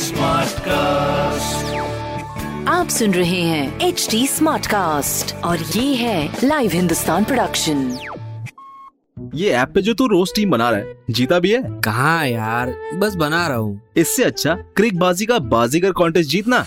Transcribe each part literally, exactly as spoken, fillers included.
Smart cast, आप सुन रहे हैं एच टी स्मार्ट कास्ट और ये है लाइव हिंदुस्तान प्रोडक्शन। ये ऐप पे जो तू रोज टीम बना रहा है, जीता भी है? कहाँ यार, बस बना रहा हूँ। इससे अच्छा क्रिकबाजी का बाजीगर कॉन्टेस्ट जीतना।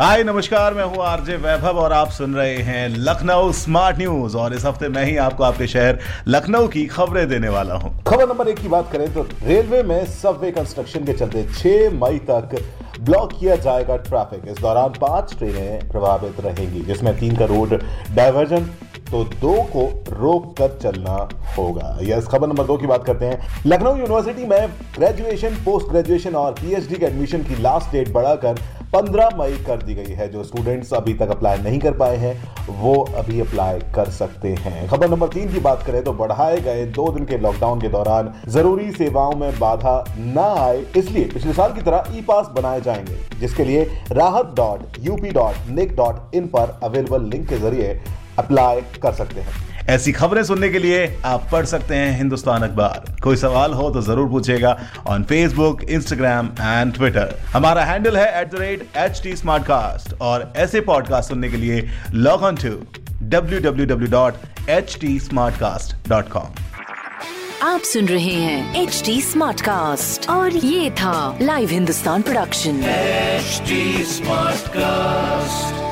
हाय नमस्कार, मैं हूँ आरजे वैभव और आप सुन रहे हैं लखनऊ स्मार्ट न्यूज। और इस हफ्ते मैं ही आपको आपके शहर लखनऊ की खबरें देने वाला हूँ। खबर नंबर एक की बात करें तो रेलवे में सबवे कंस्ट्रक्शन के चलते छह मई तक ब्लॉक किया जाएगा ट्रैफिक। इस दौरान पांच ट्रेनें प्रभावित रहेंगी, जिसमें तीन का रोड डायवर्जन तो दो को रोक कर चलना होगा। यस, खबर नंबर दो की बात करते हैं। लखनऊ यूनिवर्सिटी में ग्रेजुएशन, पोस्ट ग्रेजुएशन और पीएचडी के एडमिशन की लास्ट डेट बढ़ाकर पंद्रह मई कर दी गई है। जो स्टूडेंट्स अभी तक अप्लाई नहीं कर पाए हैं वो अभी अप्लाई कर सकते हैं। खबर नंबर तीन की बात करें तो बढ़ाए गए दो दिन के लॉकडाउन के दौरान जरूरी सेवाओं में बाधा ना आए, इसलिए पिछले साल की तरह ई पास बनाए जाएंगे, जिसके लिए Rahat dot UP dot nic dot in पर अवेलेबल लिंक के जरिए अप्लाई कर सकते हैं। ऐसी खबरें सुनने के लिए आप पढ़ सकते हैं हिंदुस्तान अखबार। कोई सवाल हो तो जरूर पूछेगा on Facebook, Instagram and Twitter. हमारा हैंडल है at the rate H T smart cast. और ऐसे पॉडकास्ट सुनने के लिए log on to W W W dot H T smart cast dot com. आप सुन रहे हैं एच टी स्मार्ट कास्ट और ये था live Hindustan production H T smart cast.